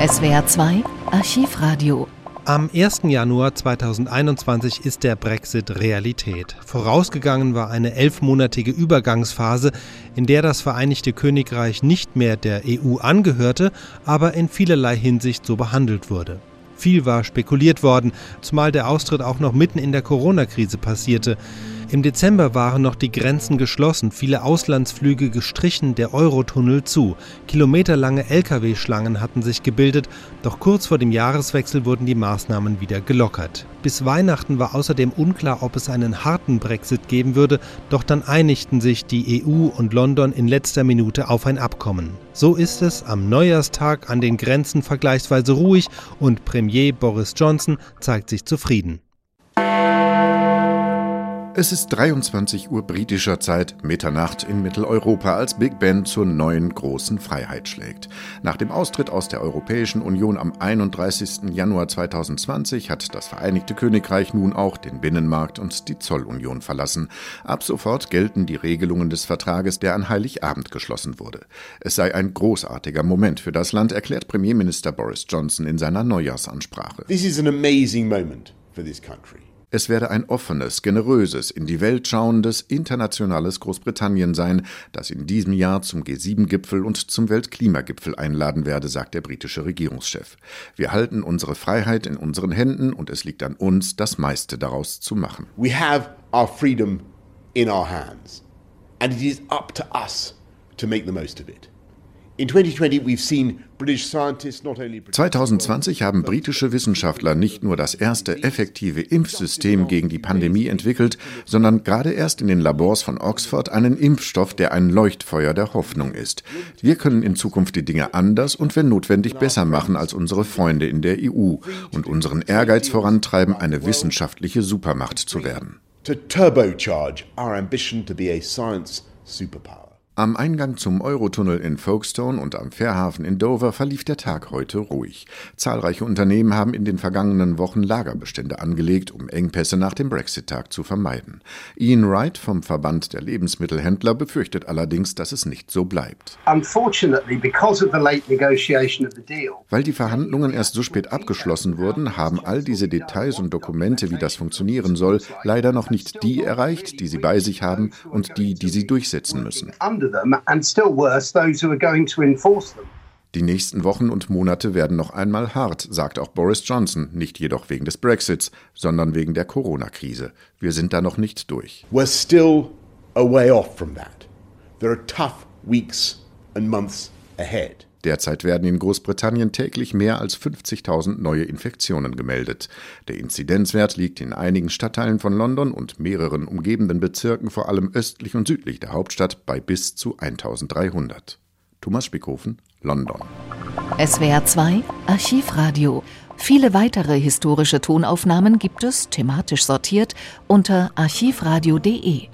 SWR 2 Archivradio. Am 1. Januar 2021 ist der Brexit Realität. Vorausgegangen war eine 11-monatige Übergangsphase, in der das Vereinigte Königreich nicht mehr der EU angehörte, aber in vielerlei Hinsicht so behandelt wurde. Viel war spekuliert worden, zumal der Austritt auch noch mitten in der Corona-Krise passierte. Im Dezember waren noch die Grenzen geschlossen, viele Auslandsflüge gestrichen, der Eurotunnel zu. Kilometerlange Lkw-Schlangen hatten sich gebildet, doch kurz vor dem Jahreswechsel wurden die Maßnahmen wieder gelockert. Bis Weihnachten war außerdem unklar, ob es einen harten Brexit geben würde, doch dann einigten sich die EU und London in letzter Minute auf ein Abkommen. So ist es am Neujahrstag an den Grenzen vergleichsweise ruhig und Premier Boris Johnson zeigt sich zufrieden. Es ist 23 Uhr britischer Zeit, Mitternacht in Mitteleuropa, als Big Ben zur neuen großen Freiheit schlägt. Nach dem Austritt aus der Europäischen Union am 31. Januar 2020 hat das Vereinigte Königreich nun auch den Binnenmarkt und die Zollunion verlassen. Ab sofort gelten die Regelungen des Vertrages, der an Heiligabend geschlossen wurde. Es sei ein großartiger Moment für das Land, erklärt Premierminister Boris Johnson in seiner Neujahrsansprache. This is an amazing moment for this country. Es werde ein offenes, generöses, in die Welt schauendes, internationales Großbritannien sein, das in diesem Jahr zum G7-Gipfel und zum Weltklimagipfel einladen werde, sagt der britische Regierungschef. Wir halten unsere Freiheit in unseren Händen und es liegt an uns, das meiste daraus zu machen. We have our freedom in our hands and it is up to us to make the most of it. In 2020 we've seen 2020 haben britische Wissenschaftler nicht nur das erste effektive Impfsystem gegen die Pandemie entwickelt, sondern gerade erst in den Labors von Oxford einen Impfstoff, der ein Leuchtfeuer der Hoffnung ist. Wir können in Zukunft die Dinge anders und wenn notwendig besser machen als unsere Freunde in der EU und unseren Ehrgeiz vorantreiben, eine wissenschaftliche Supermacht zu werden. Am Eingang zum Eurotunnel in Folkestone und am Fährhafen in Dover verlief der Tag heute ruhig. Zahlreiche Unternehmen haben in den vergangenen Wochen Lagerbestände angelegt, um Engpässe nach dem Brexit-Tag zu vermeiden. Ian Wright vom Verband der Lebensmittelhändler befürchtet allerdings, dass es nicht so bleibt. Weil die Verhandlungen erst so spät abgeschlossen wurden, haben all diese Details und Dokumente, wie das funktionieren soll, leider noch nicht die erreicht, die sie bei sich haben und die sie durchsetzen müssen. Die nächsten Wochen und Monate werden noch einmal hart, sagt auch Boris Johnson, nicht jedoch wegen des Brexits, sondern wegen der Corona-Krise. Wir sind da noch nicht durch. We're still a way off from that. There are tough weeks and months ahead. Derzeit werden in Großbritannien täglich mehr als 50.000 neue Infektionen gemeldet. Der Inzidenzwert liegt in einigen Stadtteilen von London und mehreren umgebenden Bezirken, vor allem östlich und südlich der Hauptstadt, bei bis zu 1.300. Thomas Spickhofen, London. SWR 2 Archivradio. Viele weitere historische Tonaufnahmen gibt es, thematisch sortiert, unter archivradio.de.